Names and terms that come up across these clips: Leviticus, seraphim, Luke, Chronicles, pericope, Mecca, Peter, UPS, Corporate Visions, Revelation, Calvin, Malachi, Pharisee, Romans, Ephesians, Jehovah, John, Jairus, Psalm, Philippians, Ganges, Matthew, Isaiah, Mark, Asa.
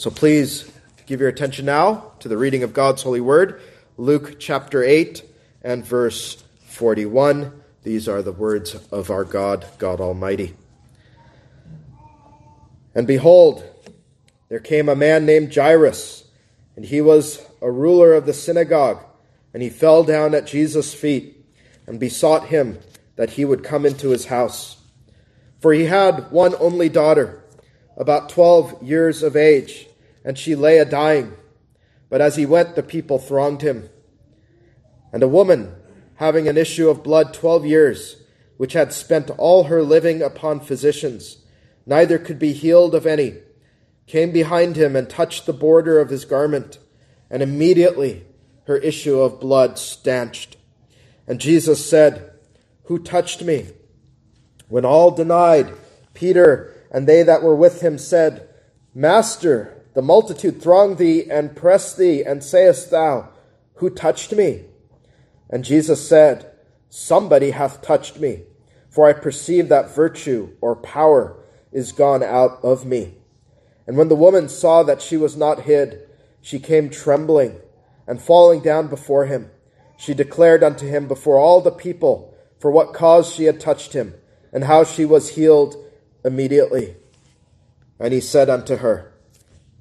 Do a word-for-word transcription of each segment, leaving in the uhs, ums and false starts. So please give your attention now to the reading of God's holy word, Luke chapter eight and verse forty-one. These are the words of our God, God Almighty. And behold, there came a man named Jairus, and he was a ruler of the synagogue, and he fell down at Jesus' feet and besought him that he would come into his house. For he had one only daughter, about twelve years of age, and she lay a-dying. But as he went, the people thronged him. And a woman, having an issue of blood twelve years, which had spent all her living upon physicians, neither could be healed of any, came behind him and touched the border of his garment, and immediately her issue of blood stanched. And Jesus said, "Who touched me?" When all denied, Peter and they that were with him said, "Master, the multitude throng thee and press thee, and sayest thou, Who touched me?" And Jesus said, "Somebody hath touched me, for I perceive that virtue or power is gone out of me." And when the woman saw that she was not hid, she came trembling, and falling down before him, she declared unto him before all the people for what cause she had touched him, and how she was healed immediately. And he said unto her,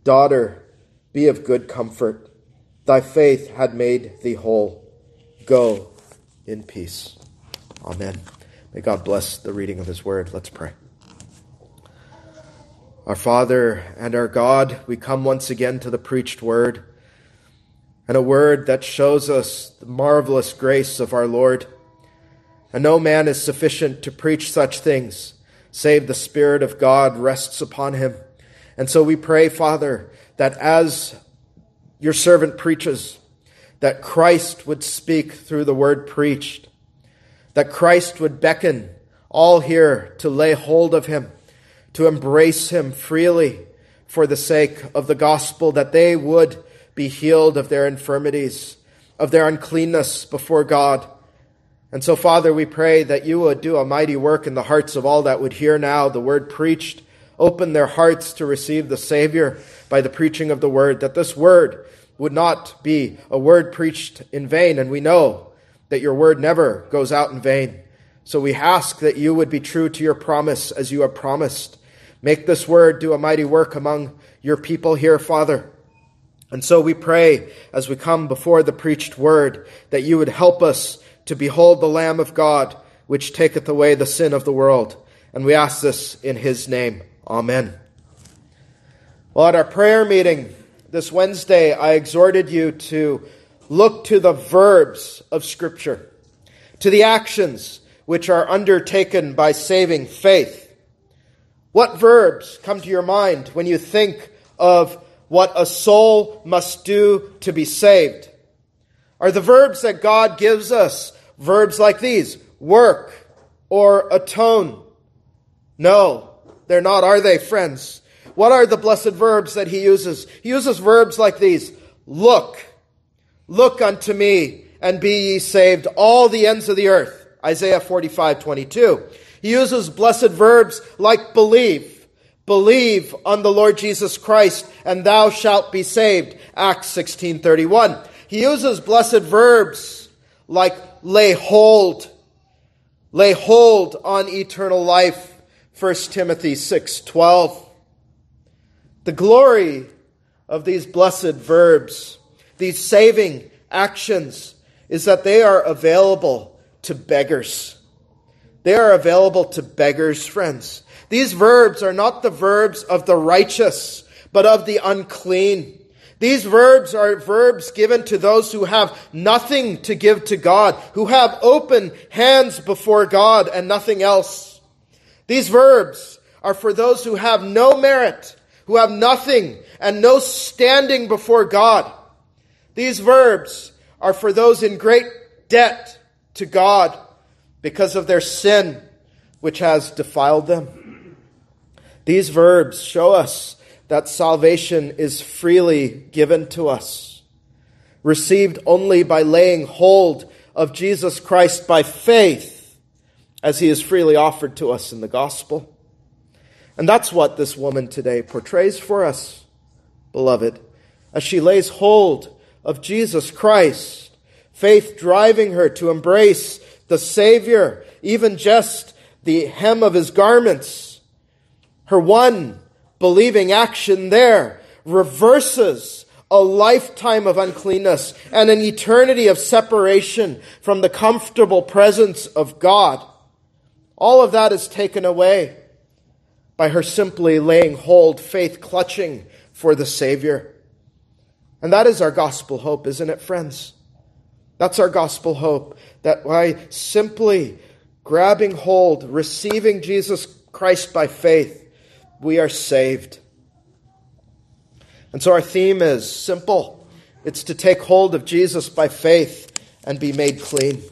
"Daughter, be of good comfort. Thy faith had made thee whole. Go in peace." Amen. May God bless the reading of his word. Let's pray. Our Father and our God, we come once again to the preached word, and a word that shows us the marvelous grace of our Lord. And no man is sufficient to preach such things, save the Spirit of God rests upon him. And so we pray, Father, that as your servant preaches, that Christ would speak through the word preached, that Christ would beckon all here to lay hold of him, to embrace him freely for the sake of the gospel, that they would be healed of their infirmities, of their uncleanness before God. And so, Father, we pray that you would do a mighty work in the hearts of all that would hear now the word preached, open their hearts to receive the Savior by the preaching of the word, that this word would not be a word preached in vain. And we know that your word never goes out in vain. So we ask that you would be true to your promise as you have promised. Make this word do a mighty work among your people here, Father. And so we pray as we come before the preached word that you would help us to behold the Lamb of God, which taketh away the sin of the world. And we ask this in his name. Amen. Well, at our prayer meeting this Wednesday, I exhorted you to look to the verbs of Scripture, to the actions which are undertaken by saving faith. What verbs come to your mind when you think of what a soul must do to be saved? Are the verbs that God gives us verbs like these, work or atone? No, they're not, are they, friends? What are the blessed verbs that he uses? He uses verbs like these, look, look unto me, and be ye saved, all the ends of the earth, Isaiah forty-five twenty-two. He uses blessed verbs like believe, believe on the Lord Jesus Christ, and thou shalt be saved, Acts sixteen thirty-one. He uses blessed verbs like lay hold, lay hold on eternal life, First Timothy six twelve. The glory of these blessed verbs, these saving actions, is that they are available to beggars. They are available to beggars, friends. These verbs are not the verbs of the righteous, but of the unclean. These verbs are verbs given to those who have nothing to give to God, who have open hands before God and nothing else. These verbs are for those who have no merit, who have nothing and no standing before God. These verbs are for those in great debt to God because of their sin, which has defiled them. These verbs show us that salvation is freely given to us, received only by laying hold of Jesus Christ by faith, as he is freely offered to us in the gospel. And that's what this woman today portrays for us. beloved, as she lays hold of Jesus Christ, faith driving her to embrace the Savior, even just the hem of his garments. Her one believing action there reverses a lifetime of uncleanness and an eternity of separation from the comfortable presence of God. All of that is taken away by her simply laying hold, faith clutching for the Savior. And that is our gospel hope, isn't it, friends? That's our gospel hope, that by simply grabbing hold, receiving Jesus Christ by faith, we are saved. And so our theme is simple. It's to take hold of Jesus by faith and be made clean.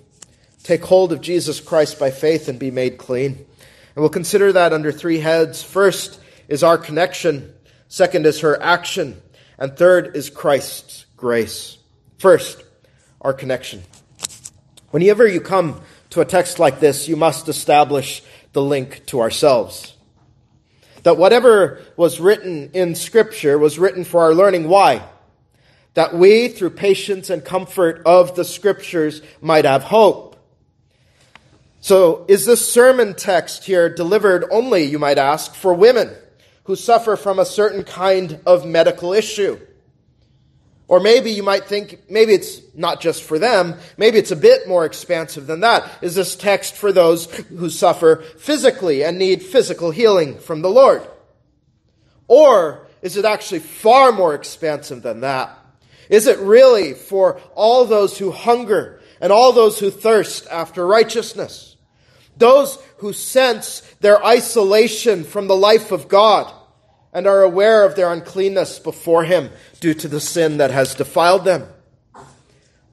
Take hold of Jesus Christ by faith and be made clean. And we'll consider that under three heads. First is our connection. Second is her action. And third is Christ's grace. First, our connection. Whenever you come to a text like this, you must establish the link to ourselves. That whatever was written in Scripture was written for our learning. Why? That we, through patience and comfort of the Scriptures, might have hope. So, is this sermon text here delivered only, you might ask, for women who suffer from a certain kind of medical issue? Or maybe you might think, maybe it's not just for them. Maybe it's a bit more expansive than that. Is this text for those who suffer physically and need physical healing from the Lord? Or is it actually far more expansive than that? Is it really for all those who hunger and all those who thirst after righteousness? Those who sense their isolation from the life of God and are aware of their uncleanness before him due to the sin that has defiled them.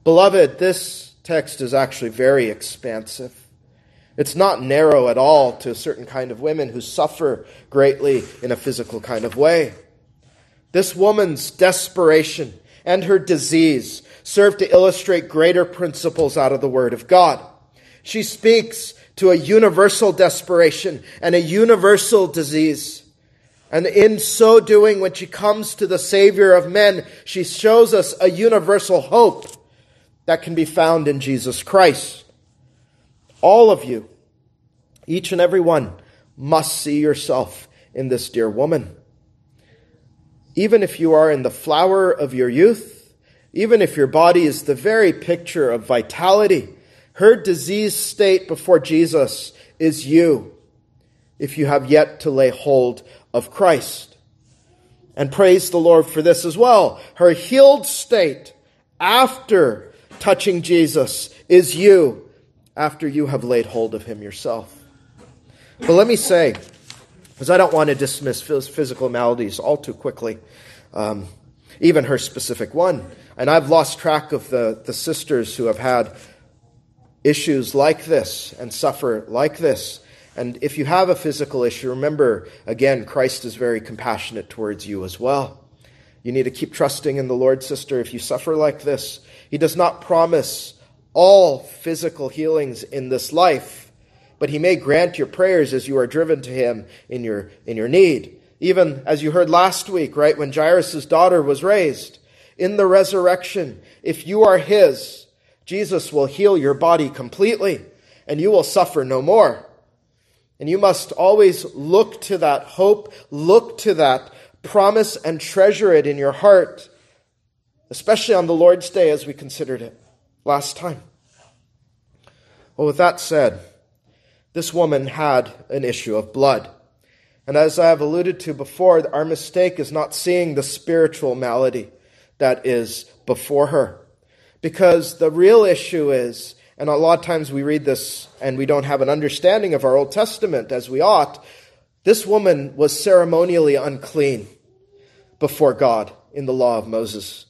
Beloved, this text is actually very expansive. It's not narrow at all to a certain kind of women who suffer greatly in a physical kind of way. This woman's desperation and her disease serve to illustrate greater principles out of the Word of God. She speaks to a universal desperation and a universal disease. And in so doing, when she comes to the Savior of men, she shows us a universal hope that can be found in Jesus Christ. All of you, each and every one, must see yourself in this dear woman. Even if you are in the flower of your youth, even if your body is the very picture of vitality, her disease state before Jesus is you, if you have yet to lay hold of Christ. And praise the Lord for this as well. Her healed state after touching Jesus is you, after you have laid hold of him yourself. But let me say, because I don't want to dismiss physical maladies all too quickly, um, even her specific one. And I've lost track of the, the sisters who have had issues like this and suffer like this. And if you have a physical issue, remember, again, Christ is very compassionate towards you as well. You need to keep trusting in the Lord, sister, if you suffer like this. He does not promise all physical healings in this life, but he may grant your prayers as you are driven to him in your, in your need. Even as you heard last week, right, when Jairus' daughter was raised, in the resurrection, if you are his, Jesus will heal your body completely, and you will suffer no more. And you must always look to that hope, look to that promise, and treasure it in your heart, especially on the Lord's Day as we considered it last time. Well, with that said, this woman had an issue of blood. And as I have alluded to before, our mistake is not seeing the spiritual malady that is before her. Because the real issue is, and a lot of times we read this and we don't have an understanding of our Old Testament as we ought, this woman was ceremonially unclean before God in the law of Moses.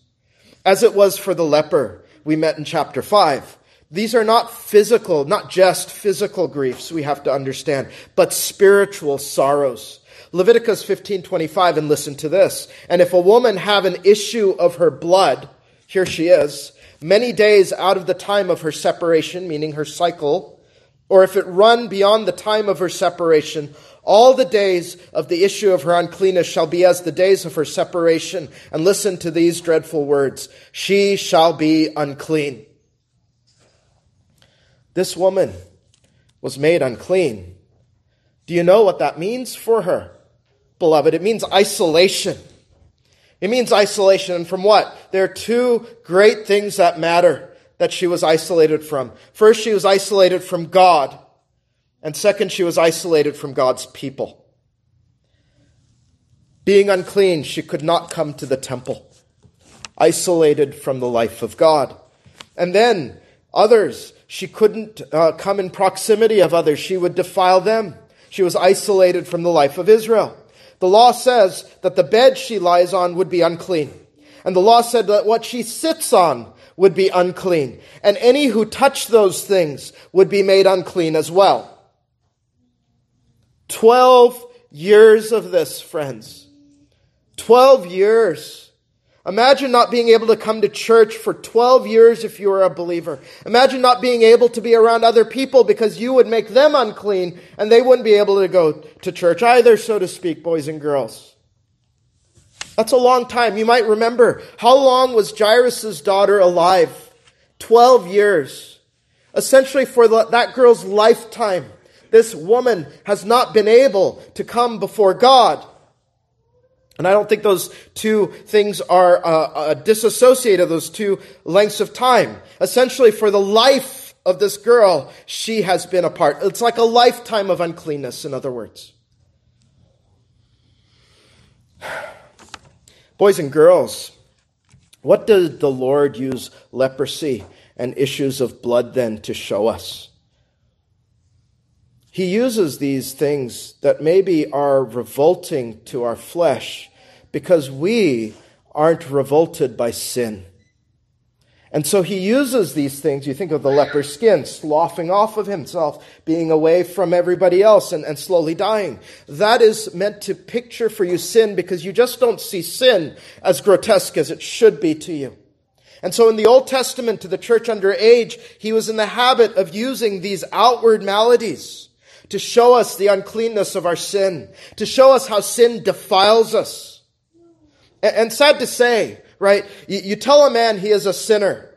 As it was for the leper we met in chapter five. These are not physical, not just physical griefs we have to understand, but spiritual sorrows. Leviticus fifteen twenty-five, and listen to this. And if a woman have an issue of her blood, here she is, many days out of the time of her separation, meaning her cycle, or if it run beyond the time of her separation, All the days of the issue of her uncleanness shall be as the days of her separation. And listen to these dreadful words. She shall be unclean. This woman was made unclean. Do you know what that means for her, beloved? It means isolation. It means isolation. And from what? There are two great things that matter that she was isolated from. First, she was isolated from God. And second, she was isolated from God's people. Being unclean, she could not come to the temple. Isolated from the life of God. And then others, she couldn't uh, come in proximity of others. She would defile them. She was isolated from the life of Israel. The law says that the bed she lies on would be unclean. And the law said that what she sits on would be unclean. And any who touched those things would be made unclean as well. Twelve years of this, friends. Twelve years. Imagine not being able to come to church for twelve years if you were a believer. Imagine not being able to be around other people because you would make them unclean and they wouldn't be able to go to church either, so to speak, boys and girls. That's a long time. You might remember, how long was Jairus' daughter alive? Twelve years. Essentially for the, that girl's lifetime, this woman has not been able to come before God. And I don't think those two things are uh, uh, disassociated, those two lengths of time. Essentially, for the life of this girl, she has been apart. It's like a lifetime of uncleanness, in other words. Boys and girls, what did the Lord use leprosy and issues of blood then to show us? He uses these things that maybe are revolting to our flesh because we aren't revolted by sin. And so he uses these things. You think of the leper's skin, sloughing off of himself, being away from everybody else and, and slowly dying. That is meant to picture for you sin because you just don't see sin as grotesque as it should be to you. And so in the Old Testament, to the church under age, he was in the habit of using these outward maladies to show us the uncleanness of our sin, to show us how sin defiles us. And, and sad to say, right, you, you tell a man he is a sinner,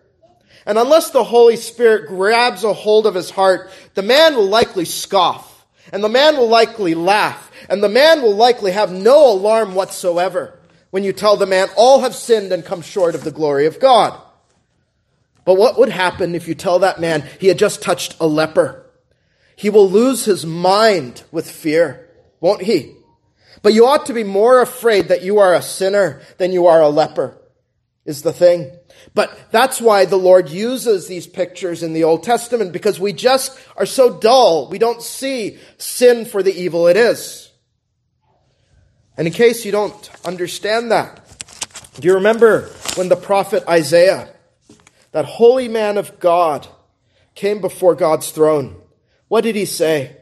and unless the Holy Spirit grabs a hold of his heart, the man will likely scoff, and the man will likely laugh, and the man will likely have no alarm whatsoever when you tell the man, all have sinned and come short of the glory of God. But what would happen if you tell that man he had just touched a leper? He will lose his mind with fear, won't he? But you ought to be more afraid that you are a sinner than you are a leper, is the thing. But that's why the Lord uses these pictures in the Old Testament, because we just are so dull. We don't see sin for the evil it is. And in case you don't understand that, do you remember when the prophet Isaiah, that holy man of God, came before God's throne? What did he say?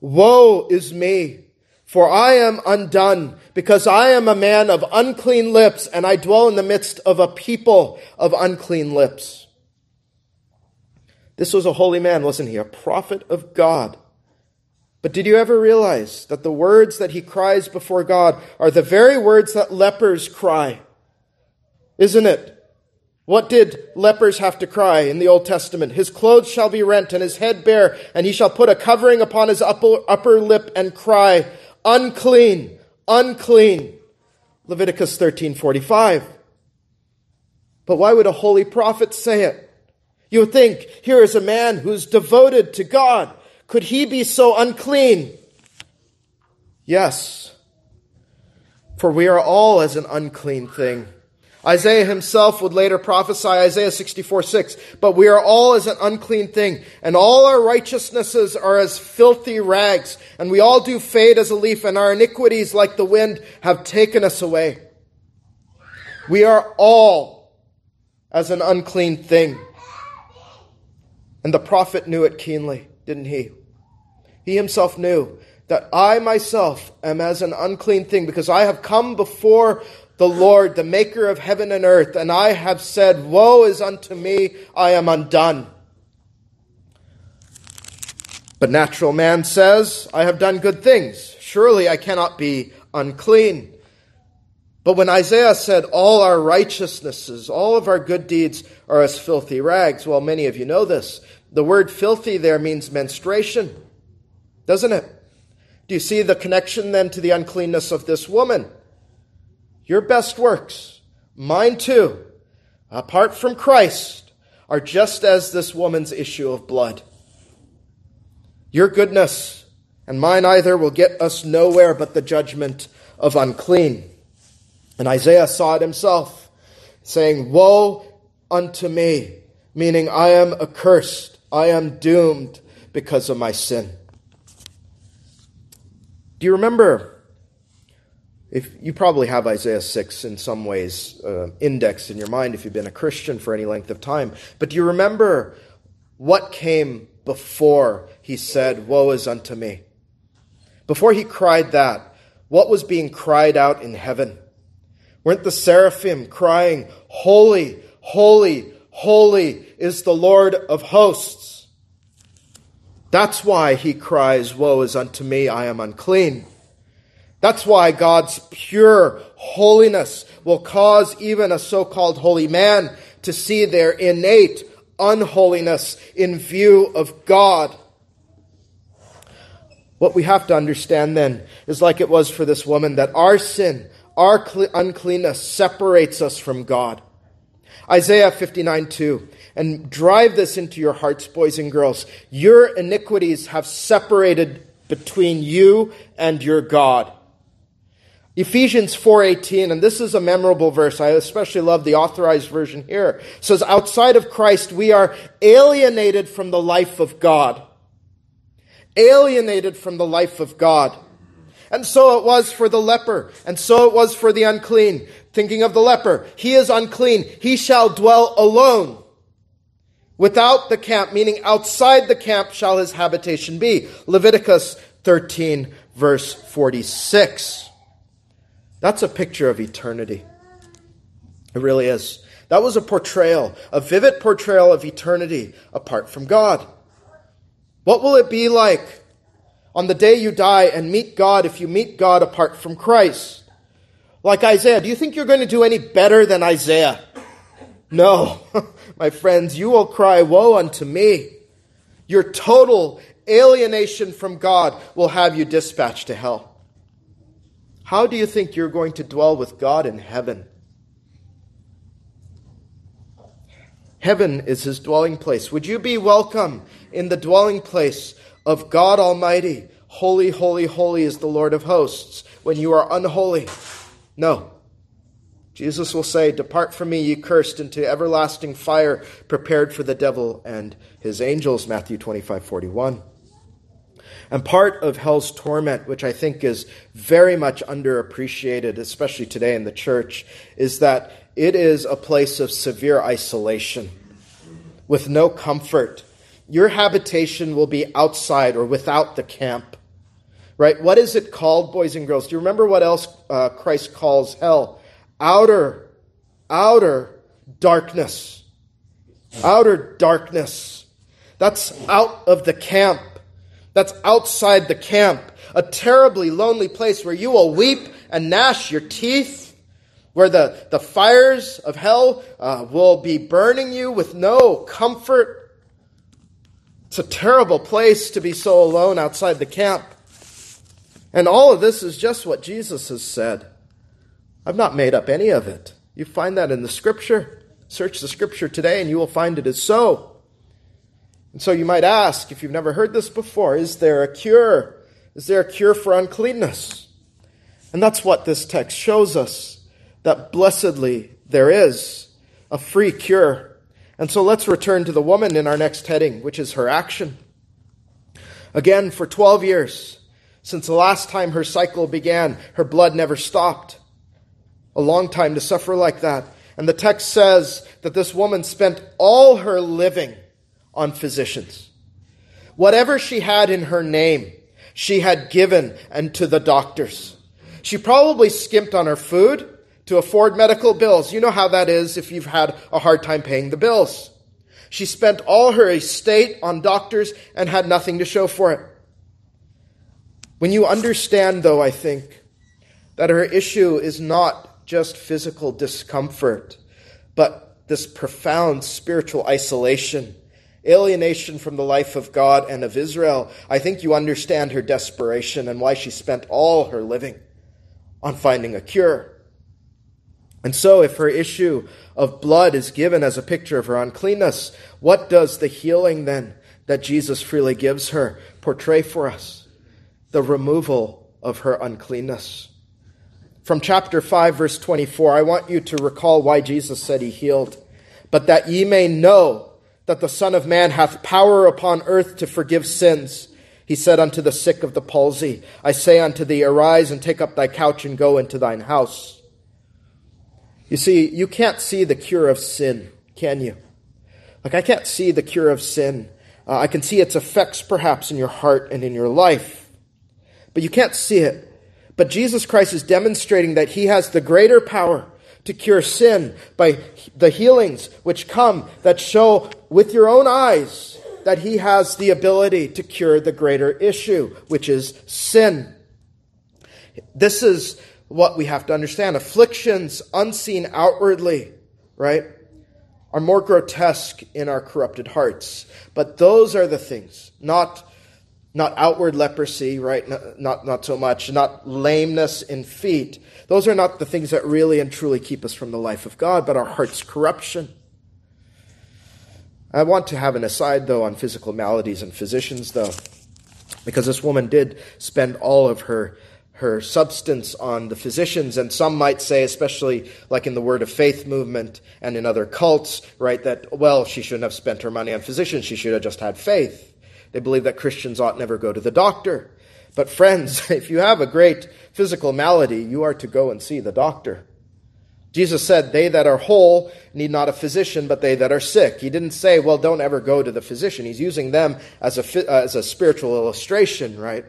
Woe is me, for I am undone, because I am a man of unclean lips, and I dwell in the midst of a people of unclean lips. This was a holy man, wasn't he? A prophet of God. But did you ever realize that the words that he cries before God are the very words that lepers cry? Isn't it? What did lepers have to cry in the Old Testament? His clothes shall be rent and his head bare, and he shall put a covering upon his upper, upper lip and cry, unclean, unclean. Leviticus thirteen forty-five. But why would a holy prophet say it? You would think, here is a man who's devoted to God. Could he be so unclean? Yes, for we are all as an unclean thing. Isaiah himself would later prophesy, Isaiah sixty-four six, but we are all as an unclean thing, and all our righteousnesses are as filthy rags, and we all do fade as a leaf, and our iniquities like the wind have taken us away. We are all as an unclean thing. And the prophet knew it keenly, didn't he? He himself knew that I myself am as an unclean thing, because I have come before the Lord, the maker of heaven and earth, and I have said, woe is unto me, I am undone. But natural man says, I have done good things. Surely I cannot be unclean. But when Isaiah said, all our righteousnesses, all of our good deeds are as filthy rags. Well, many of you know this. The word filthy there means menstruation, doesn't it? Do you see the connection then to the uncleanness of this woman? Your best works, mine too, apart from Christ, are just as this woman's issue of blood. Your goodness and mine either will get us nowhere but the judgment of unclean. And Isaiah saw it himself, saying, woe unto me, meaning I am accursed, I am doomed because of my sin. Do you remember, if you probably have Isaiah six in some ways uh, indexed in your mind if you've been a Christian for any length of time, but do you remember what came before he said, woe is unto me? Before he cried that, what was being cried out in heaven? Weren't the seraphim crying, holy, holy, holy is the Lord of hosts? That's why he cries, woe is unto me, I am unclean. That's why God's pure holiness will cause even a so-called holy man to see their innate unholiness in view of God. What we have to understand then is, like it was for this woman, that our sin, our uncleanness separates us from God. Isaiah fifty-nine two, and drive this into your hearts, boys and girls. Your iniquities have separated between you and your God. Ephesians four eighteen, and this is a memorable verse. I especially love the Authorized Version here. It says, outside of Christ, we are alienated from the life of God. Alienated from the life of God. And so it was for the leper, and so it was for the unclean. Thinking of the leper, he is unclean, he shall dwell alone. Without the camp, meaning outside the camp, shall his habitation be. Leviticus thirteen, verse forty-six. That's a picture of eternity. It really is. That was a portrayal, a vivid portrayal of eternity apart from God. What will it be like on the day you die and meet God, if you meet God apart from Christ? Like Isaiah, do you think you're going to do any better than Isaiah? No, my friends, you will cry, woe unto me. Your total alienation from God will have you dispatched to hell. How do you think you're going to dwell with God in heaven? Heaven is his dwelling place. Would you be welcome in the dwelling place of God Almighty? Holy, holy, holy is the Lord of hosts, when you are unholy? No. Jesus will say, depart from me, ye cursed, into everlasting fire prepared for the devil and his angels, Matthew twenty-five forty-one. And part of hell's torment, which I think is very much underappreciated, especially today in the church, is that it is a place of severe isolation with no comfort. Your habitation will be outside or without the camp, right? What is it called, boys and girls? Do you remember what else uh, Christ calls hell? Outer, outer darkness. Outer darkness. That's out of the camp. That's outside the camp. A terribly lonely place where you will weep and gnash your teeth, where the, the fires of hell uh, will be burning you with no comfort. It's a terrible place to be so alone outside the camp. And all of this is just what Jesus has said. I've not made up any of it. You find that in the scripture. Search the scripture today and you will find it is so. And so you might ask, if you've never heard this before, is there a cure? Is there a cure for uncleanness? And that's what this text shows us, that blessedly there is a free cure. And so let's return to the woman in our next heading, which is her action. Again, for twelve years, since the last time her cycle began, her blood never stopped. A long time to suffer like that. And the text says that this woman spent all her living on physicians. Whatever she had in her name, she had given and to the doctors. She probably skimped on her food to afford medical bills. You know how that is if you've had a hard time paying the bills. She spent all her estate on doctors and had nothing to show for it. When you understand, though, I think, that her issue is not just physical discomfort, but this profound spiritual isolation, alienation from the life of God and of Israel, I think you understand her desperation and why she spent all her living on finding a cure. And so if her issue of blood is given as a picture of her uncleanness, what does the healing then that Jesus freely gives her portray for us? The removal of her uncleanness. From chapter five, verse twenty-four, I want you to recall why Jesus said he healed. But that ye may know that the Son of Man hath power upon earth to forgive sins. He said unto the sick of the palsy, I say unto thee, arise and take up thy couch and go into thine house. You see, you can't see the cure of sin, can you? Like, I can't see the cure of sin. Uh, I can see its effects perhaps in your heart and in your life. But you can't see it. But Jesus Christ is demonstrating that he has the greater power to cure sin by the healings which come that show with your own eyes that he has the ability to cure the greater issue, which is sin. This is what we have to understand. Afflictions unseen outwardly, right, are more grotesque in our corrupted hearts. But those are the things, not not outward leprosy, right? Not, not, not so much, not lameness in feet. Those are not the things that really and truly keep us from the life of God, but our heart's corruption. I want to have an aside, though, on physical maladies and physicians, though, because this woman did spend all of her her substance on the physicians, and some might say, especially like in the Word of Faith movement and in other cults, right, that, well, she shouldn't have spent her money on physicians, she should have just had faith. They believe that Christians ought never go to the doctor. But friends, if you have a great physical malady, you are to go and see the doctor. Jesus said, they that are whole need not a physician, but they that are sick. He didn't say, well, don't ever go to the physician. He's using them as a, as a spiritual illustration, right?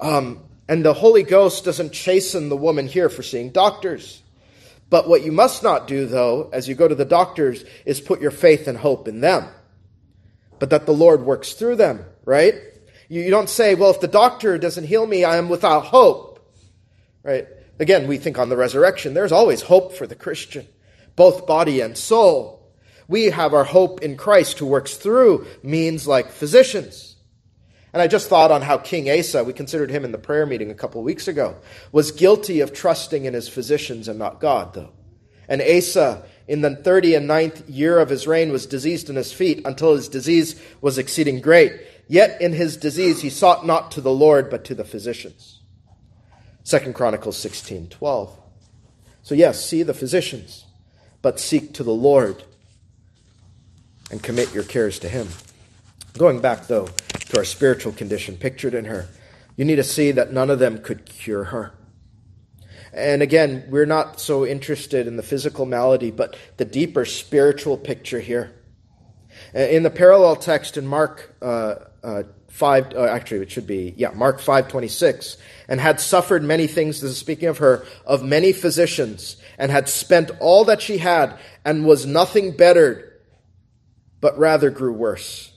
Um, and the Holy Ghost doesn't chasten the woman here for seeing doctors. But what you must not do, though, as you go to the doctors, is put your faith and hope in them, but that the Lord works through them, right? You, you don't say, well, if the doctor doesn't heal me, I am without hope, right? Again, we think on the resurrection. There's always hope for the Christian, both body and soul. We have our hope in Christ who works through means like physicians. And I just thought on how King Asa, we considered him in the prayer meeting a couple weeks ago, was guilty of trusting in his physicians and not God, though. And Asa, in the thirty and ninth year of his reign, was diseased in his feet until his disease was exceeding great. Yet in his disease he sought not to the Lord, but to the physicians. Second Chronicles sixteen, twelve. So yes, see the physicians, but seek to the Lord and commit your cares to him. Going back, though, to our spiritual condition pictured in her, you need to see that none of them could cure her. And again, we're not so interested in the physical malady, but the deeper spiritual picture here. In the parallel text in Mark uh, uh, five, uh, actually it should be, yeah, Mark five twenty six, and had suffered many things, this is speaking of her, of many physicians, and had spent all that she had, and was nothing bettered, but rather grew worse.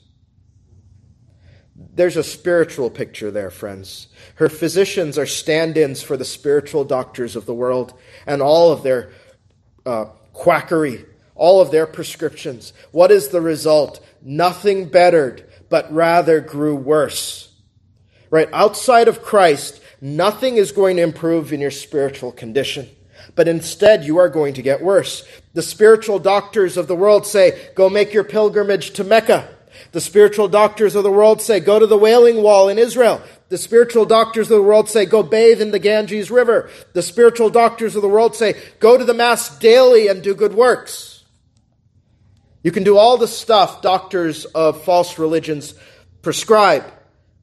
There's a spiritual picture there, friends. Her physicians are stand-ins for the spiritual doctors of the world and all of their uh, quackery, all of their prescriptions. What is the result? Nothing bettered, but rather grew worse. Right? Outside of Christ, nothing is going to improve in your spiritual condition, but instead you are going to get worse. The spiritual doctors of the world say, go make your pilgrimage to Mecca. The spiritual doctors of the world say, go to the Wailing Wall in Israel. The spiritual doctors of the world say, go bathe in the Ganges River. The spiritual doctors of the world say, go to the Mass daily and do good works. You can do all the stuff doctors of false religions prescribe,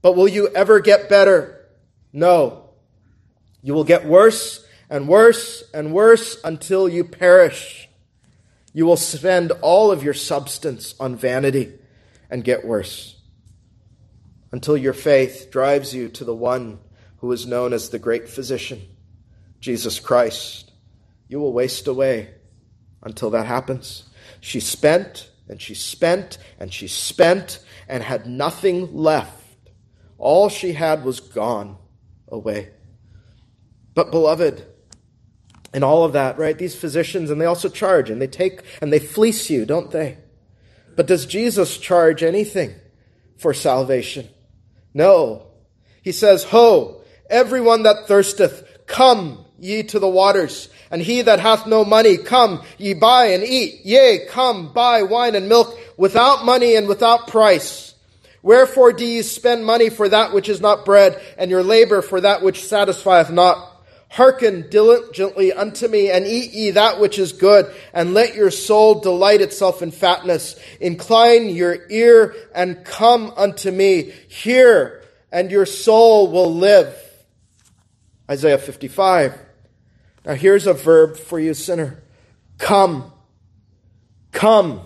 but will you ever get better? No. You will get worse and worse and worse until you perish. You will spend all of your substance on vanity and get worse, until your faith drives you to the one who is known as the great physician, Jesus Christ. You will waste away until that happens. She spent And she spent and she spent and had nothing left. All she had was gone away. But beloved, and all of that, right? These physicians, and they also charge, and they take, and they fleece you, don't they? But does Jesus charge anything for salvation? No. He says, Ho, everyone that thirsteth, come ye to the waters. And he that hath no money, come ye buy and eat. Yea, come buy wine and milk without money and without price. Wherefore do ye spend money for that which is not bread, and your labor for that which satisfieth not? Hearken diligently unto me, and eat ye that which is good, and let your soul delight itself in fatness. Incline your ear and come unto me. Hear, and your soul will live. Isaiah fifty-five. Now here's a verb for you, sinner. Come. Come.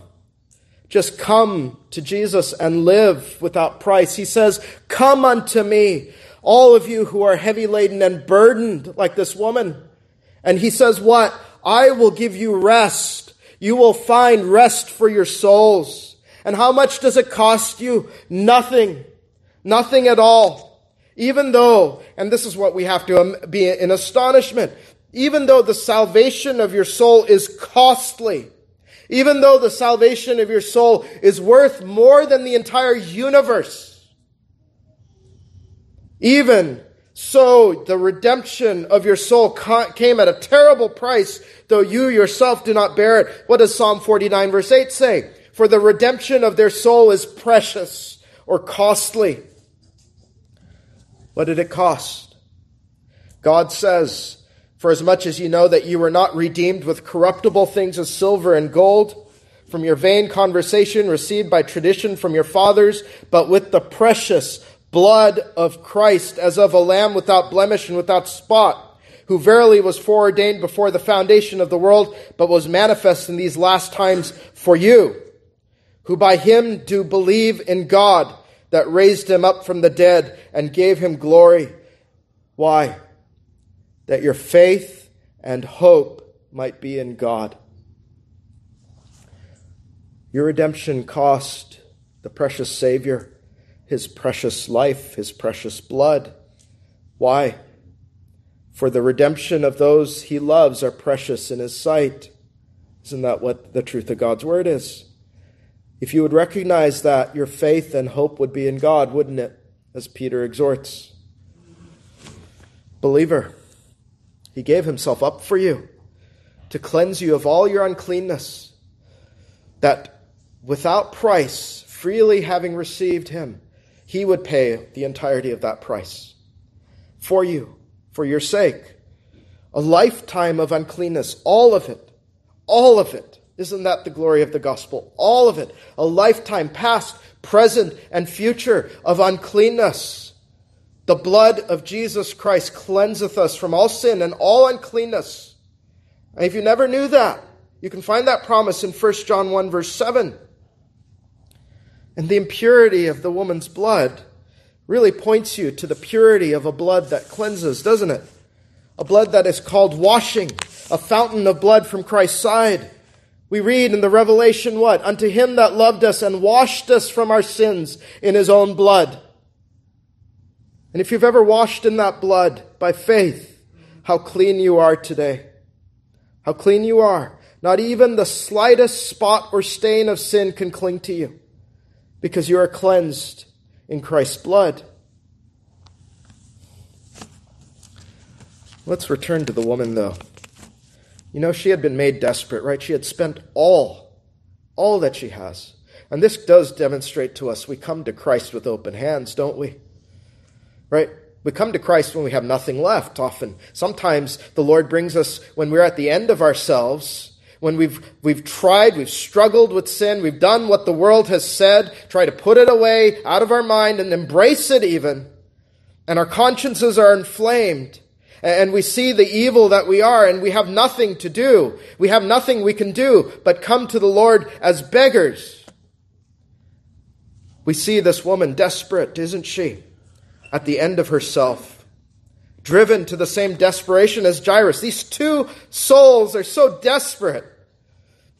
Just come to Jesus and live without price. He says, come unto me, all of you who are heavy laden and burdened like this woman. And he says what? I will give you rest. You will find rest for your souls. And how much does it cost you? Nothing. Nothing at all. Even though, and this is what we have to be in astonishment, even though the salvation of your soul is costly, even though the salvation of your soul is worth more than the entire universe, even so, the redemption of your soul came at a terrible price, though you yourself do not bear it. What does Psalm forty-nine verse eight say? For the redemption of their soul is precious or costly. What did it cost? God says, for as much as you know that you were not redeemed with corruptible things as silver and gold, from your vain conversation received by tradition from your fathers, but with the precious blood of Christ, as of a lamb without blemish and without spot, who verily was foreordained before the foundation of the world, but was manifest in these last times for you, who by him do believe in God, that raised him up from the dead and gave him glory. Why? That your faith and hope might be in God. Your redemption cost the precious Savior his precious life, his precious blood. Why? For the redemption of those he loves are precious in his sight. Isn't that what the truth of God's word is? If you would recognize that, your faith and hope would be in God, wouldn't it? As Peter exhorts. Believer, he gave himself up for you to cleanse you of all your uncleanness, that without price, freely having received him, he would pay the entirety of that price for you, for your sake. A lifetime of uncleanness, all of it, all of it. Isn't that the glory of the gospel? All of it. A lifetime past, present, and future of uncleanness. The blood of Jesus Christ cleanseth us from all sin and all uncleanness. And if you never knew that, you can find that promise in First John one verse seven. And the impurity of the woman's blood really points you to the purity of a blood that cleanses, doesn't it? A blood that is called washing, a fountain of blood from Christ's side. We read in the Revelation what? Unto him that loved us and washed us from our sins in his own blood. And if you've ever washed in that blood by faith, how clean you are today. How clean you are. Not even the slightest spot or stain of sin can cling to you, because you are cleansed in Christ's blood. Let's return to the woman, though. You know, she had been made desperate, right? She had spent all, all that she has. And this does demonstrate to us we come to Christ with open hands, don't we? Right? We come to Christ when we have nothing left, often. Sometimes the Lord brings us when we're at the end of ourselves, when we've we've tried, we've struggled with sin, we've done what the world has said, try to put it away out of our mind and embrace it even, and our consciences are inflamed, and we see the evil that we are, and we have nothing to do. We have nothing we can do but come to the Lord as beggars. We see this woman desperate, isn't she? At the end of herself. Driven to the same desperation as Jairus. These two souls are so desperate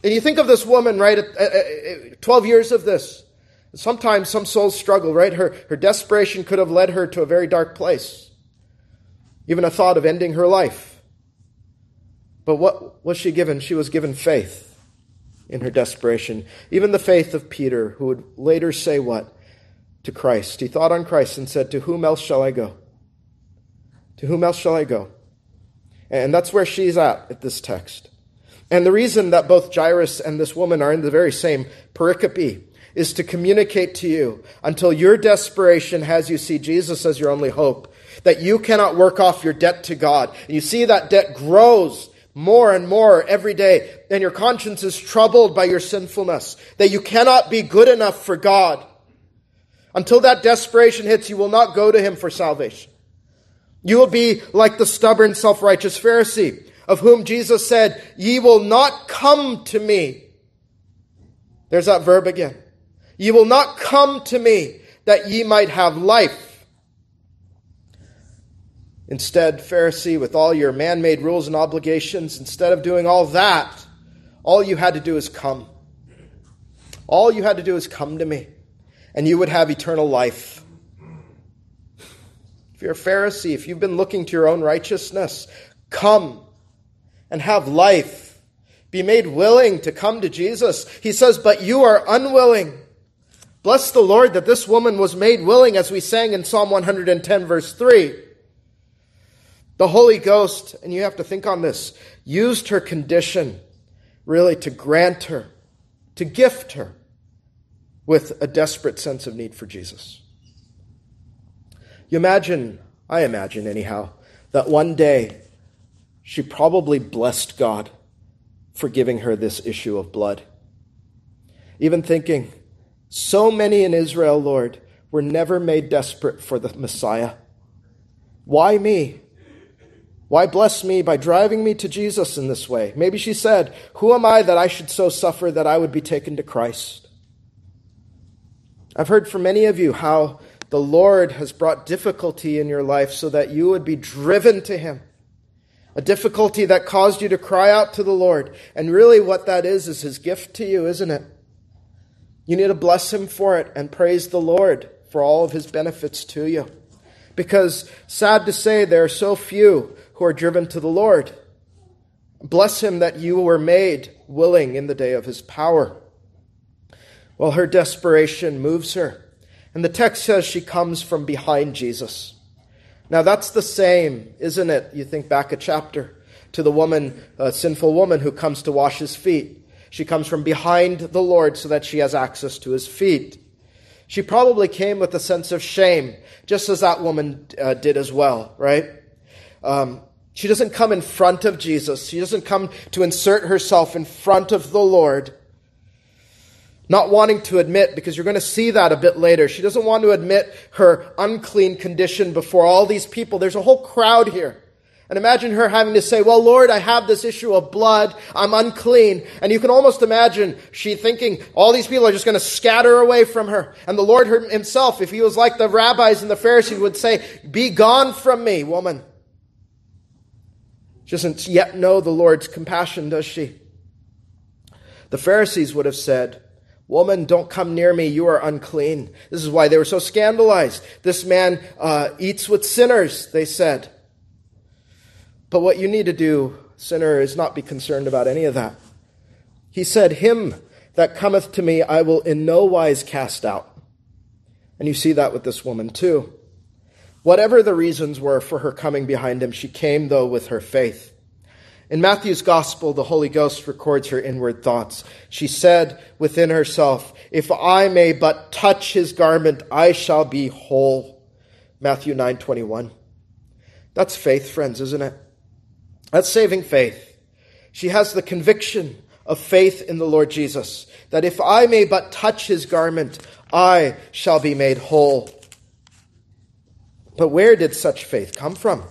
And you think of this woman, right? twelve years of this. Sometimes some souls struggle, right? Her, her desperation could have led her to a very dark place. Even a thought of ending her life. But what was she given? She was given faith in her desperation. Even the faith of Peter, who would later say what? To Christ. He thought on Christ and said, to whom else shall I go? To whom else shall I go? And that's where she's at at this text. And the reason that both Jairus and this woman are in the very same pericope is to communicate to you, until your desperation has you see Jesus as your only hope, that you cannot work off your debt to God. And you see that debt grows more and more every day, and your conscience is troubled by your sinfulness, that you cannot be good enough for God. Until that desperation hits, you will not go to Him for salvation. You will be like the stubborn, self-righteous Pharisee, of whom Jesus said, ye will not come to me. There's that verb again. Ye will not come to me that ye might have life. Instead, Pharisee, with all your man-made rules and obligations, instead of doing all that, all you had to do is come. All you had to do is come to me, and you would have eternal life. If you're a Pharisee, if you've been looking to your own righteousness, come and have life. Be made willing to come to Jesus. He says, but you are unwilling. Bless the Lord that this woman was made willing, as we sang in Psalm one hundred ten, verse three. The Holy Ghost, and you have to think on this, used her condition really to grant her, to gift her with a desperate sense of need for Jesus. You imagine, I imagine anyhow, that one day she probably blessed God for giving her this issue of blood. Even thinking, so many in Israel, Lord, were never made desperate for the Messiah. Why me? Why bless me by driving me to Jesus in this way? Maybe she said, who am I that I should so suffer that I would be taken to Christ? I've heard from many of you how the Lord has brought difficulty in your life so that you would be driven to Him. A difficulty that caused you to cry out to the Lord. And really what that is, is His gift to you, isn't it? You need to bless Him for it and praise the Lord for all of His benefits to you. Because, sad to say, there are so few who are driven to the Lord. Bless Him that you were made willing in the day of His power. Well, her desperation moves her. And the text says she comes from behind Jesus. Now that's the same, isn't it? You think back a chapter to the woman, uh, sinful woman who comes to wash His feet. She comes from behind the Lord so that she has access to His feet. She probably came with a sense of shame, just as that woman uh, did as well, right? Um, she doesn't come in front of Jesus. She doesn't come to insert herself in front of the Lord, not wanting to admit, because you're going to see that a bit later. She doesn't want to admit her unclean condition before all these people. There's a whole crowd here. And imagine her having to say, well, Lord, I have this issue of blood. I'm unclean. And you can almost imagine she thinking all these people are just going to scatter away from her. And the Lord Himself, if He was like the rabbis and the Pharisees, would say, be gone from me, woman. She doesn't yet know the Lord's compassion, does she? The Pharisees would have said, woman, don't come near me. You are unclean. This is why they were so scandalized. This man uh, eats with sinners, they said. But what you need to do, sinner, is not be concerned about any of that. He said, him that cometh to me, I will in no wise cast out. And you see that with this woman too. Whatever the reasons were for her coming behind Him, she came though with her faith. In Matthew's gospel, the Holy Ghost records her inward thoughts. She said within herself, if I may but touch His garment, I shall be whole. Matthew nine twenty-one. That's faith, friends, isn't it? That's saving faith. She has the conviction of faith in the Lord Jesus, that if I may but touch His garment, I shall be made whole. But where did such faith come from?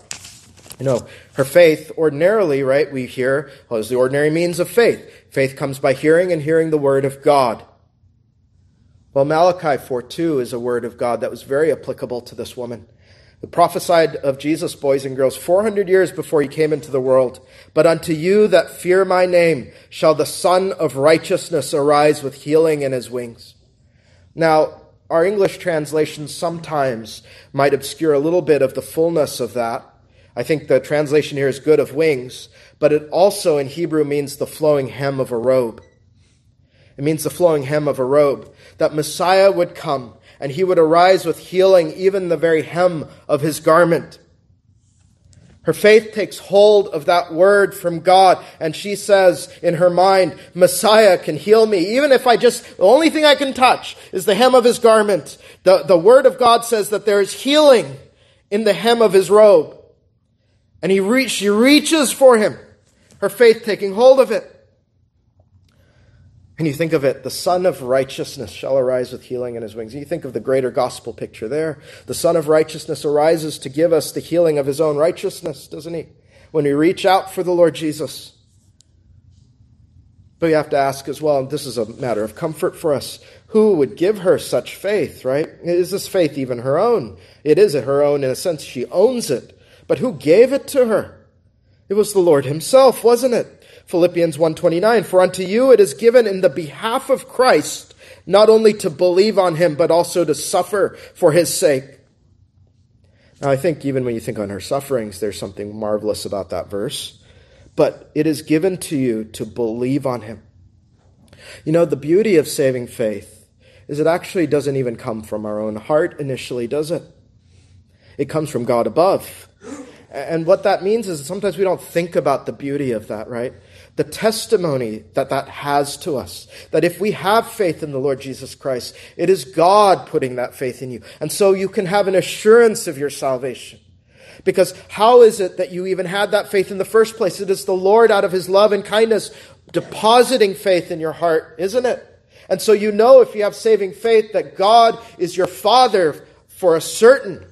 You know, her faith ordinarily, right, we hear, well, is the ordinary means of faith. Faith comes by hearing, and hearing the word of God. Well, Malachi four two is a word of God that was very applicable to this woman. The prophesied of Jesus, boys and girls, four hundred years before he came into the world. But unto you that fear my name shall the Son of Righteousness arise with healing in his wings. Now, our English translations sometimes might obscure a little bit of the fullness of that. I think the translation here is good, of wings, but it also in Hebrew means the flowing hem of a robe. It means the flowing hem of a robe, that Messiah would come and he would arise with healing, even the very hem of his garment. Her faith takes hold of that word from God, and she says in her mind, Messiah can heal me, even if I just, the only thing I can touch is the hem of his garment. The, the word of God says that there is healing in the hem of his robe. And he reach, she reaches for him, her faith taking hold of it. And you think of it, the Son of Righteousness shall arise with healing in his wings. And you think of the greater gospel picture there. The Son of Righteousness arises to give us the healing of his own righteousness, doesn't he? When we reach out for the Lord Jesus. But you have to ask as well, and this is a matter of comfort for us, who would give her such faith, right? Is this faith even her own? It is her own in a sense. She owns it. But who gave it to her? It was the Lord himself, wasn't it? Philippians one twenty-nine, for unto you it is given in the behalf of Christ, not only to believe on him, but also to suffer for his sake. Now, I think even when you think on her sufferings, there's something marvelous about that verse. But it is given to you to believe on him. You know, the beauty of saving faith is it actually doesn't even come from our own heart initially, does it? It comes from God above. And what that means is that sometimes we don't think about the beauty of that, right? The testimony that that has to us, that if we have faith in the Lord Jesus Christ, it is God putting that faith in you. And so you can have an assurance of your salvation. Because how is it that you even had that faith in the first place? It is the Lord out of his love and kindness depositing faith in your heart, isn't it? And so you know if you have saving faith that God is your Father for a certain.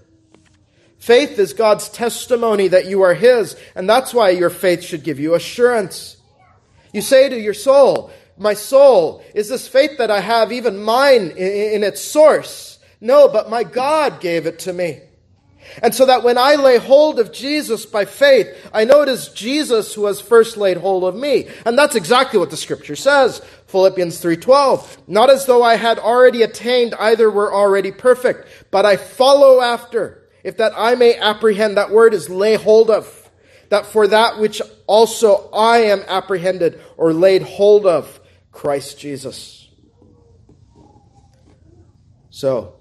Faith is God's testimony that you are his, and that's why your faith should give you assurance. You say to your soul, my soul, is this faith that I have even mine in its source? No, but my God gave it to me. And so that when I lay hold of Jesus by faith, I know it is Jesus who has first laid hold of me. And that's exactly what the scripture says. Philippians three twelve, not as though I had already attained, either were already perfect, but I follow after. If that I may apprehend, that word is lay hold of, that for that which also I am apprehended or laid hold of, Christ Jesus. So,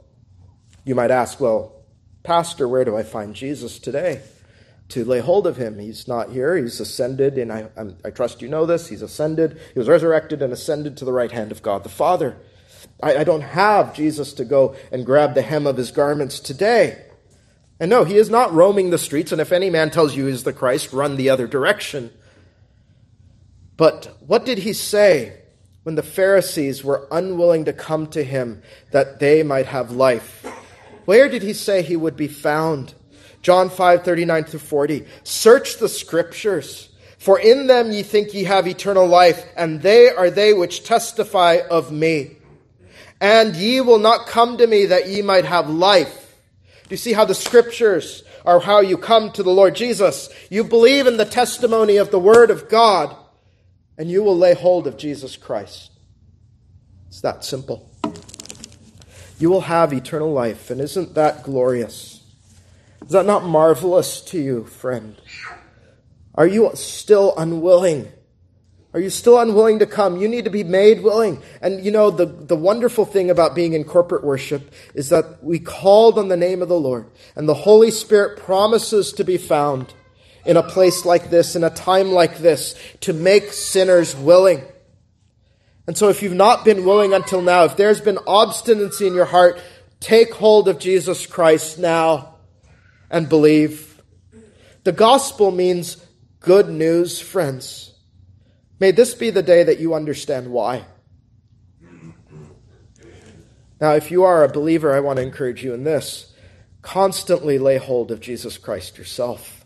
you might ask, well, Pastor, where do I find Jesus today to lay hold of him? He's not here. He's ascended, and I, I'm, I trust you know this. He's ascended. He was resurrected and ascended to the right hand of God the Father. I, I don't have Jesus to go and grab the hem of his garments today. And no, he is not roaming the streets, and if any man tells you he is the Christ, run the other direction. But what did he say when the Pharisees were unwilling to come to him that they might have life? Where did he say he would be found? John five thirty-nine through forty, search the scriptures, for in them ye think ye have eternal life, and they are they which testify of me. And ye will not come to me that ye might have life. Do you see how the scriptures are how you come to the Lord Jesus? You believe in the testimony of the word of God, and you will lay hold of Jesus Christ. It's that simple. You will have eternal life, and isn't that glorious? Is that not marvelous to you, friend? Are you still unwilling? Are you still unwilling to come? You need to be made willing. And you know, the, the wonderful thing about being in corporate worship is that we called on the name of the Lord, and the Holy Spirit promises to be found in a place like this, in a time like this, to make sinners willing. And so if you've not been willing until now, if there's been obstinacy in your heart, take hold of Jesus Christ now and believe. The gospel means good news, friends. May this be the day that you understand why. Now, if you are a believer, I want to encourage you in this. Constantly lay hold of Jesus Christ yourself.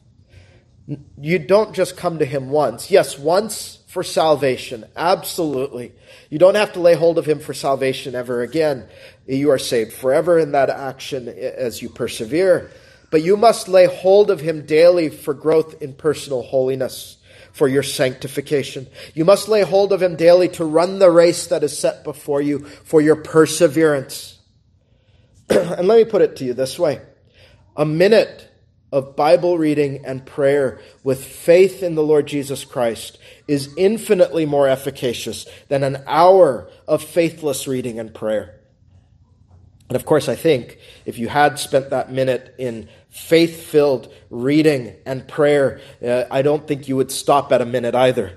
You don't just come to him once. Yes, once for salvation. Absolutely. You don't have to lay hold of him for salvation ever again. You are saved forever in that action as you persevere. but you must lay hold of him daily for growth in personal holiness, for your sanctification. You must lay hold of him daily to run the race that is set before you, for your perseverance. And let me put it to you this way. A minute of Bible reading and prayer with faith in the Lord Jesus Christ is infinitely more efficacious than an hour of faithless reading and prayer. And of course, I think if you had spent that minute in faith-filled reading and prayer, uh, I don't think you would stop at a minute either.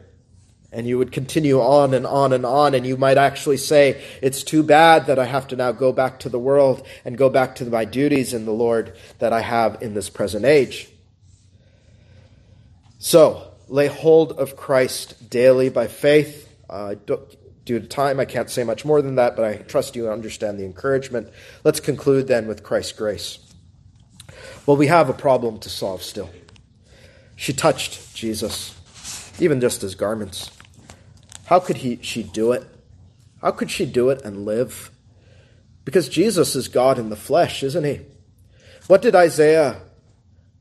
And you would continue on and on and on, and you might actually say, it's too bad that I have to now go back to the world and go back to my duties in the Lord that I have in this present age. So, lay hold of Christ daily by faith. Uh, Due to time, I can't say much more than that, but I trust you understand the encouragement. Let's conclude then with Christ's grace. Well, we have a problem to solve still. She touched Jesus, even just his garments. How could he, she do it? How could she do it and live? Because Jesus is God in the flesh, isn't he? What did Isaiah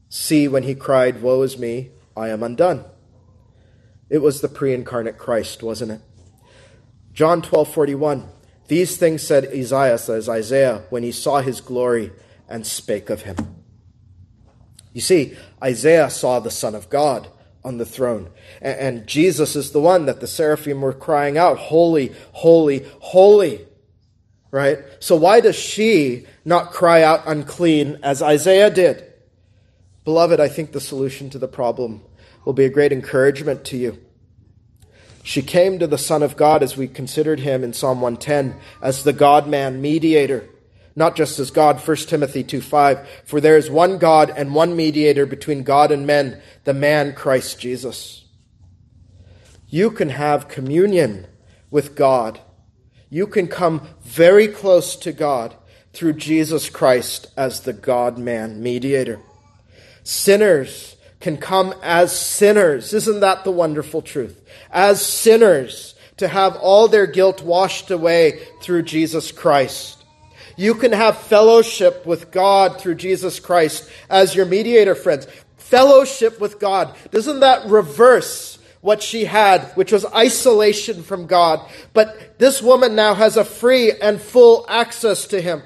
see when he cried, "Woe is me, I am undone"? It was the pre-incarnate Christ, wasn't it? John twelve forty-one, these things said Isaiah, says Isaiah, when he saw his glory and spake of him. You see, Isaiah saw the Son of God on the throne. And Jesus is the one that the seraphim were crying out, "Holy, holy, holy." Right? So why does she not cry out "unclean" as Isaiah did? Beloved, I think the solution to the problem will be a great encouragement to you. She came to the Son of God, as we considered him in Psalm one ten, as the God-man mediator, not just as God, First Timothy two five. For there is one God and one mediator between God and men, the man Christ Jesus. You can have communion with God. You can come very close to God through Jesus Christ as the God-man mediator. Sinners can come as sinners. Isn't that the wonderful truth? As sinners, to have all their guilt washed away through Jesus Christ. You can have fellowship with God through Jesus Christ as your mediator, friends. Fellowship with God. Doesn't that reverse what she had, which was isolation from God? But this woman now has a free and full access to him.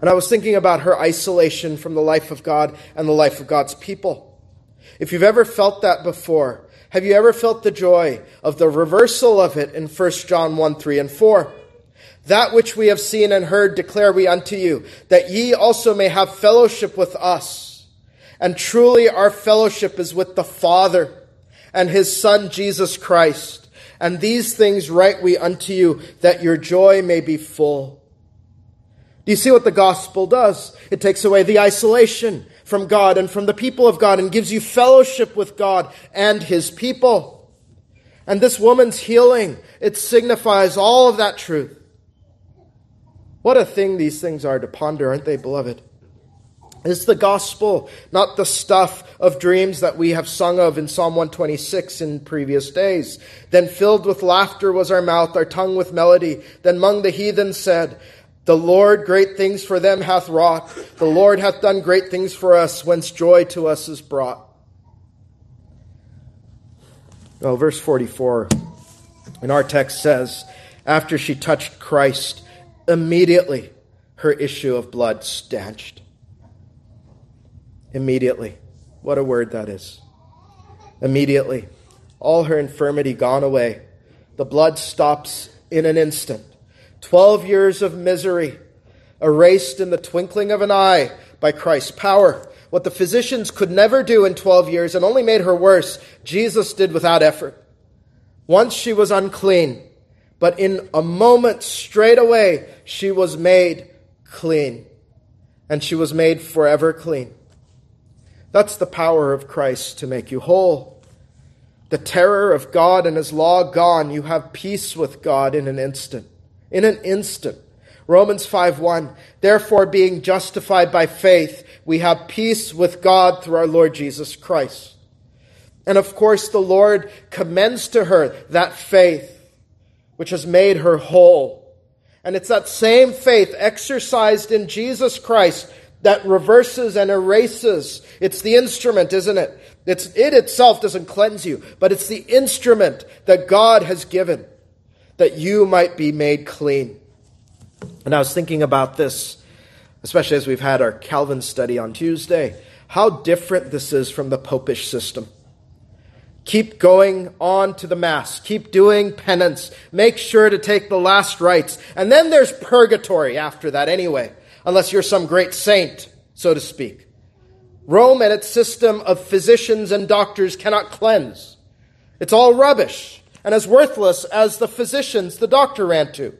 And I was thinking about her isolation from the life of God and the life of God's people. If you've ever felt that before, have you ever felt the joy of the reversal of it in First John one, three, and four? That which we have seen and heard declare we unto you, that ye also may have fellowship with us. And truly our fellowship is with the Father and his Son, Jesus Christ. And these things write we unto you, that your joy may be full. Do you see what the gospel does? It takes away the isolation from God and from the people of God and gives you fellowship with God and his people. And this woman's healing, it signifies all of that truth. What a thing these things are to ponder, aren't they, beloved? Is the gospel not the stuff of dreams that we have sung of in Psalm one twenty-six in previous days? Then filled with laughter was our mouth, our tongue with melody. Then among the heathen said, "The Lord great things for them hath wrought. The Lord hath done great things for us, whence joy to us is brought." Well, verse forty-four in our text says, after she touched Christ, immediately her issue of blood stanched. Immediately. What a word that is. Immediately. All her infirmity gone away. The blood stops in an instant. Twelve years of misery, erased in the twinkling of an eye by Christ's power. What the physicians could never do in twelve years and only made her worse, Jesus did without effort. Once she was unclean, but in a moment straight away, she was made clean. And she was made forever clean. That's the power of Christ to make you whole. The terror of God and his law gone. You have peace with God in an instant. In an instant. Romans five one, therefore being justified by faith, we have peace with God through our Lord Jesus Christ. And of course, the Lord commends to her that faith, which has made her whole. And it's that same faith exercised in Jesus Christ that reverses and erases. It's the instrument, isn't it? It's, it itself doesn't cleanse you, but it's the instrument that God has given that you might be made clean. And I was thinking about this, especially as we've had our Calvin study on Tuesday, how different this is from the popish system. Keep going on to the Mass. Keep doing penance. Make sure to take the last rites. And then there's purgatory after that anyway, unless you're some great saint, so to speak. Rome and its system of physicians and doctors cannot cleanse. It's all rubbish and as worthless as the physicians the doctor ran to.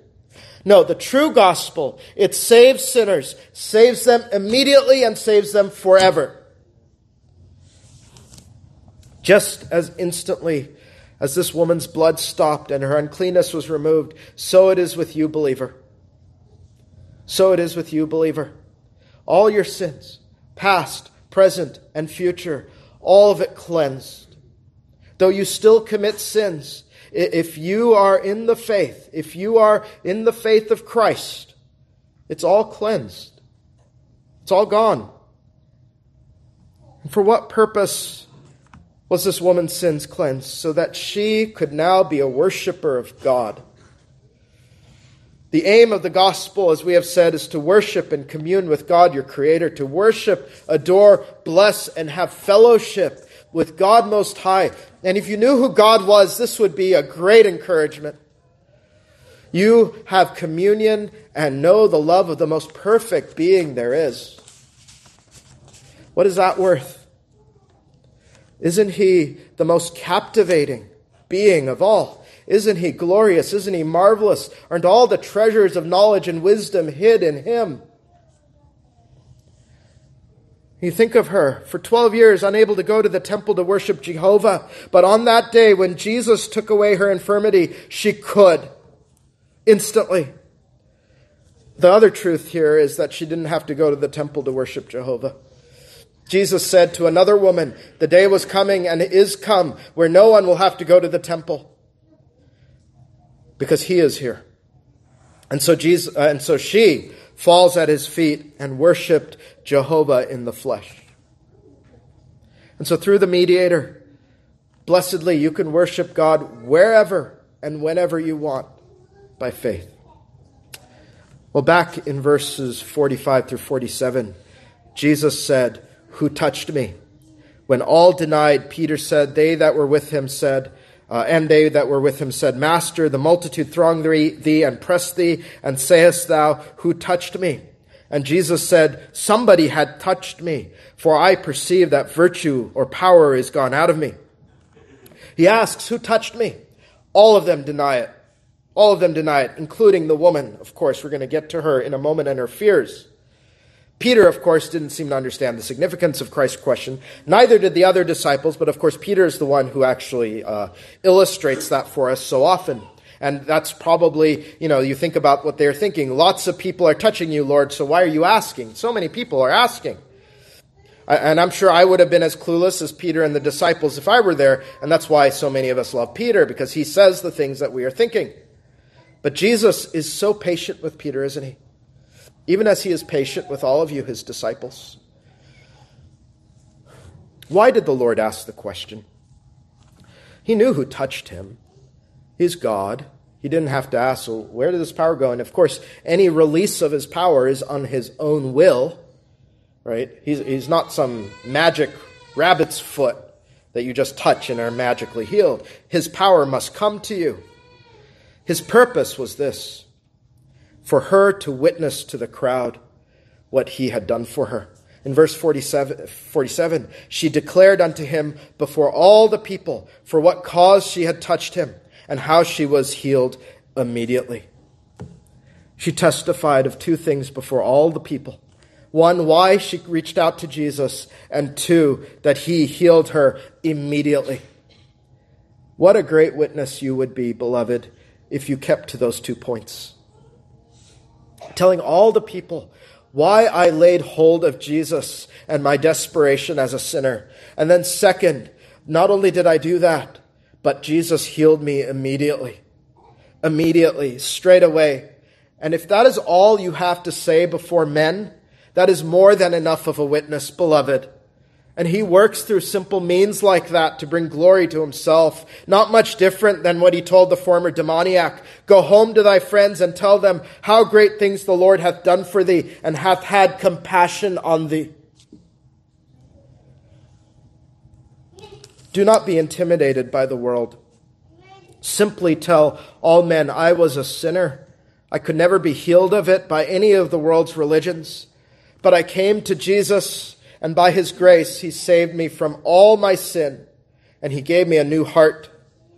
No, the true gospel, it saves sinners, saves them immediately and saves them forever. Just as instantly as this woman's blood stopped and her uncleanness was removed, so it is with you, believer. So it is with you, believer. All your sins, past, present, and future, all of it cleansed. Though you still commit sins, if you are in the faith, if you are in the faith of Christ, it's all cleansed. It's all gone. And for what purpose was this woman's sins cleansed? So that she could now be a worshiper of God. The aim of the gospel, as we have said, is to worship and commune with God, your Creator, to worship, adore, bless, and have fellowship with God Most High. And if you knew who God was, this would be a great encouragement. You have communion and know the love of the most perfect being there is. What is that worth? Isn't He the most captivating being of all? Isn't He glorious? Isn't He marvelous? Aren't all the treasures of knowledge and wisdom hid in Him? You think of her, for twelve years, unable to go to the temple to worship Jehovah. But on that day, when Jesus took away her infirmity, she could. Instantly. The other truth here is that she didn't have to go to the temple to worship Jehovah. Jesus said to another woman, the day was coming and it is come where no one will have to go to the temple because He is here. And so Jesus, uh, and so she falls at His feet and worshiped Jehovah in the flesh. And so through the mediator, blessedly, you can worship God wherever and whenever you want by faith. Well, back in verses forty-five through forty-seven, Jesus said, "Who touched me?" When all denied, Peter said, they that were with him said, Uh, and they that were with him said, "Master, the multitude throng thee, thee and press thee, and sayest thou, who touched me?" And Jesus said, "Somebody had touched me, for I perceive that virtue or power is gone out of me." He asks, "Who touched me?" All of them deny it. All of them deny it, including the woman. Of course, we're going to get to her in a moment and her fears. Peter, of course, didn't seem to understand the significance of Christ's question. Neither did the other disciples, but of course, Peter is the one who actually uh, illustrates that for us so often. And that's probably, you know, you think about what they're thinking. Lots of people are touching you, Lord, so why are you asking? So many people are asking. And I'm sure I would have been as clueless as Peter and the disciples if I were there. And that's why so many of us love Peter, because he says the things that we are thinking. But Jesus is so patient with Peter, isn't he? Even as He is patient with all of you, His disciples. Why did the Lord ask the question? He knew who touched Him. He's God. He didn't have to ask, well, where did this power go? And of course, any release of His power is on His own will, right? He's, he's not some magic rabbit's foot that you just touch and are magically healed. His power must come to you. His purpose was this: for her to witness to the crowd what He had done for her. In verse forty-seven, forty-seven, she declared unto Him before all the people for what cause she had touched Him and how she was healed immediately. She testified of two things before all the people. One, why she reached out to Jesus, and two, that He healed her immediately. What a great witness you would be, beloved, if you kept to those two points. Telling all the people why I laid hold of Jesus and my desperation as a sinner. And then second, not only did I do that, but Jesus healed me immediately. Immediately, straight away. And if that is all you have to say before men, That is more than enough of a witness, beloved. And he works through simple means like that to bring glory to himself. Not much different than what he told the former demoniac. Go home to thy friends and tell them how great things the Lord hath done for thee and hath had compassion on thee. Do not be intimidated by the world. Simply tell all men, I was a sinner. I could never be healed of it by any of the world's religions. But I came to Jesus, and by his grace, he saved me from all my sin, and he gave me a new heart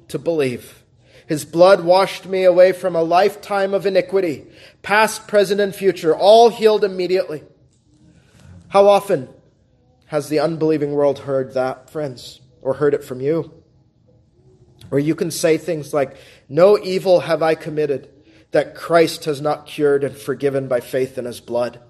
to believe. His blood washed me away from a lifetime of iniquity, past, present, and future, all healed immediately. How often has the unbelieving world heard that, friends, or heard it from you? Or you can say things like, no evil have I committed that Christ has not cured and forgiven by faith in his blood.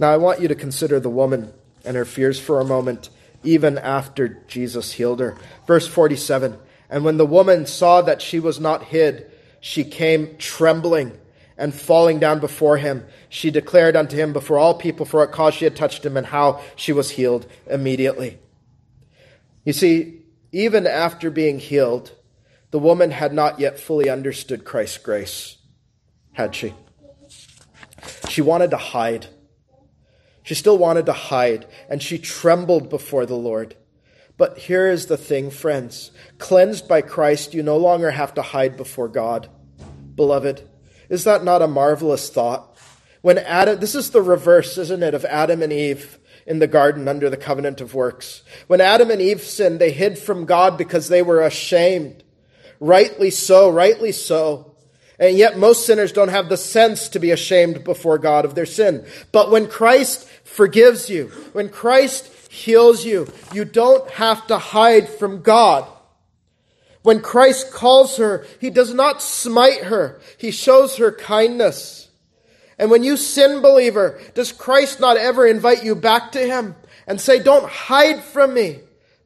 Now, I want you to consider the woman and her fears for a moment, even after Jesus healed her. Verse forty-seven, and when the woman saw that she was not hid, she came trembling and falling down before him. She declared unto him before all people for what cause she had touched him and how she was healed immediately. You see, even after being healed, the woman had not yet fully understood Christ's grace, had she? She wanted to hide. She still wanted to hide, and she trembled before the Lord. But here is the thing, friends. Cleansed by Christ, you no longer have to hide before God. Beloved, is that not a marvelous thought? When Adam, this is the reverse, isn't it, of Adam and Eve in the garden under the covenant of works. When Adam and Eve sinned, they hid from God because they were ashamed. Rightly so, rightly so. And yet most sinners don't have the sense to be ashamed before God of their sin. But when Christ forgives you, when Christ heals you, you don't have to hide from God. When Christ calls her, he does not smite her. He shows her kindness. And when you sin, believer, does Christ not ever invite you back to him and say, don't hide from me,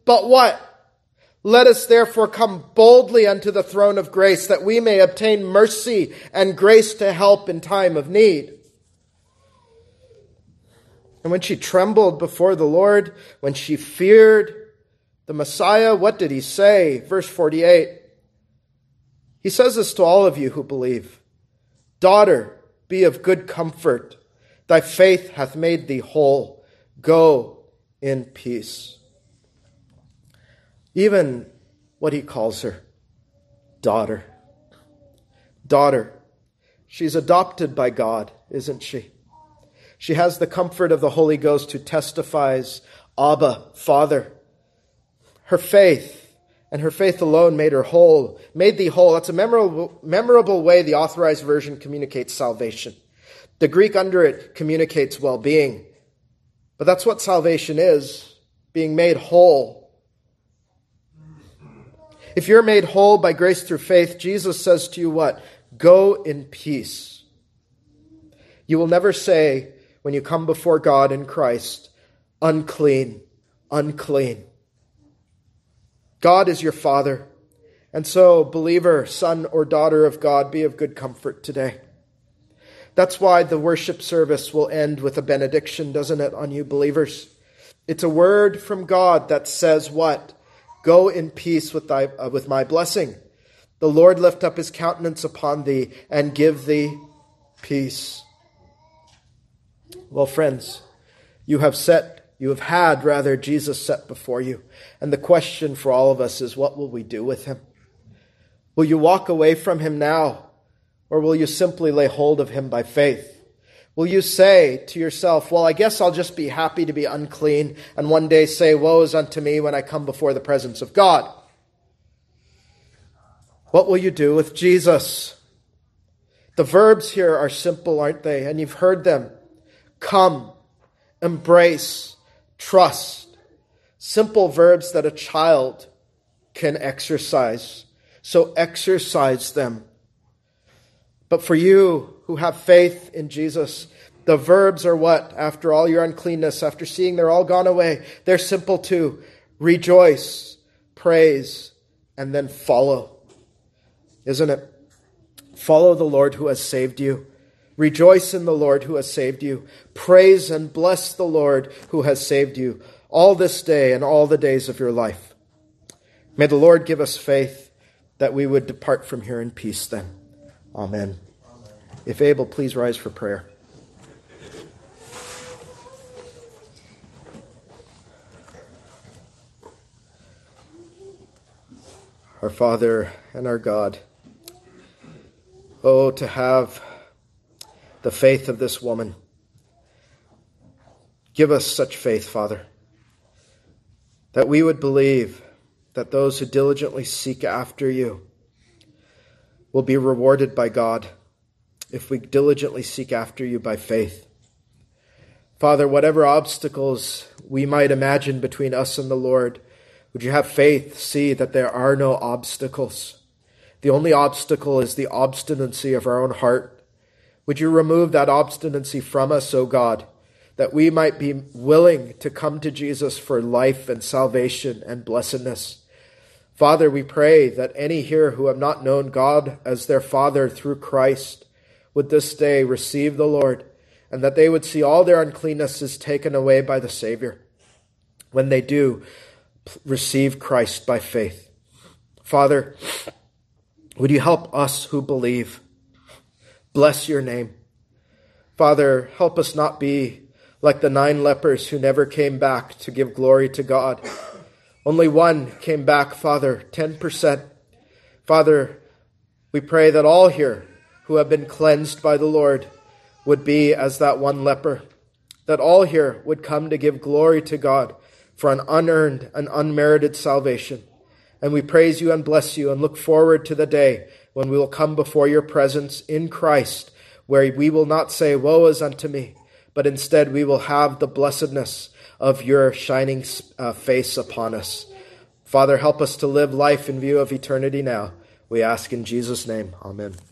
but what? Let us therefore come boldly unto the throne of grace, that we may obtain mercy and grace to help in time of need. And when she trembled before the Lord, when she feared the Messiah, what did he say? Verse forty-eight. He says this to all of you who believe. Daughter, be of good comfort. Thy faith hath made thee whole. Go in peace. Even what he calls her, daughter. Daughter. She's adopted by God, isn't she? She has the comfort of the Holy Ghost who testifies, Abba, Father. Her faith, and her faith alone made her whole, made thee whole. That's a memorable, memorable way the Authorized Version communicates salvation. The Greek under it communicates well-being. But that's what salvation is, being made whole. If you're made whole by grace through faith, Jesus says to you what? Go in peace. You will never say, when you come before God in Christ, unclean, unclean. God is your Father. And so, believer, son or daughter of God, be of good comfort today. That's why the worship service will end with a benediction, doesn't it, on you believers? It's a word from God that says what? Go in peace with thy uh, with my blessing. The Lord lift up his countenance upon thee and give thee peace. Well, friends, you have set, you have had, rather, Jesus set before you. And the question for all of us is, what will we do with him? Will you walk away from him now? Or will you simply lay hold of him by faith? Will you say to yourself, well, I guess I'll just be happy to be unclean and one day say, woe is unto me when I come before the presence of God? What will you do with Jesus? The verbs here are simple, aren't they? And you've heard them. Come, embrace, trust. Simple verbs that a child can exercise. So exercise them. But for you who have faith in Jesus, the verbs are what? After all your uncleanness, after seeing they're all gone away, they're simple too. Rejoice, praise, and then follow. Isn't it? Follow the Lord who has saved you. Rejoice in the Lord who has saved you. Praise and bless the Lord who has saved you all this day and all the days of your life. May the Lord give us faith that we would depart from here in peace then. Amen. Amen. If able, please rise for prayer. Our Father and our God, oh, to have the faith of this woman. Give us such faith, Father, that we would believe that those who diligently seek after you will be rewarded by God if we diligently seek after you by faith. Father, whatever obstacles we might imagine between us and the Lord, would you have faith, see that there are no obstacles. The only obstacle is the obstinacy of our own heart. Would you remove that obstinacy from us, O God, that we might be willing to come to Jesus for life and salvation and blessedness. Father, we pray that any here who have not known God as their Father through Christ would this day receive the Lord, and that they would see all their uncleannesses taken away by the Savior. When they do, receive Christ by faith. Father, would you help us who believe? Bless your name. Father, help us not be like the nine lepers who never came back to give glory to God. Only one came back, Father, ten percent. Father, we pray that all here who have been cleansed by the Lord would be as that one leper, that all here would come to give glory to God for an unearned and unmerited salvation. And we praise you and bless you and look forward to the day when we will come before your presence in Christ, where we will not say, woe is unto me, but instead we will have the blessedness of your shining uh, face upon us. Father, help us to live life in view of eternity now. We ask in Jesus' name. Amen.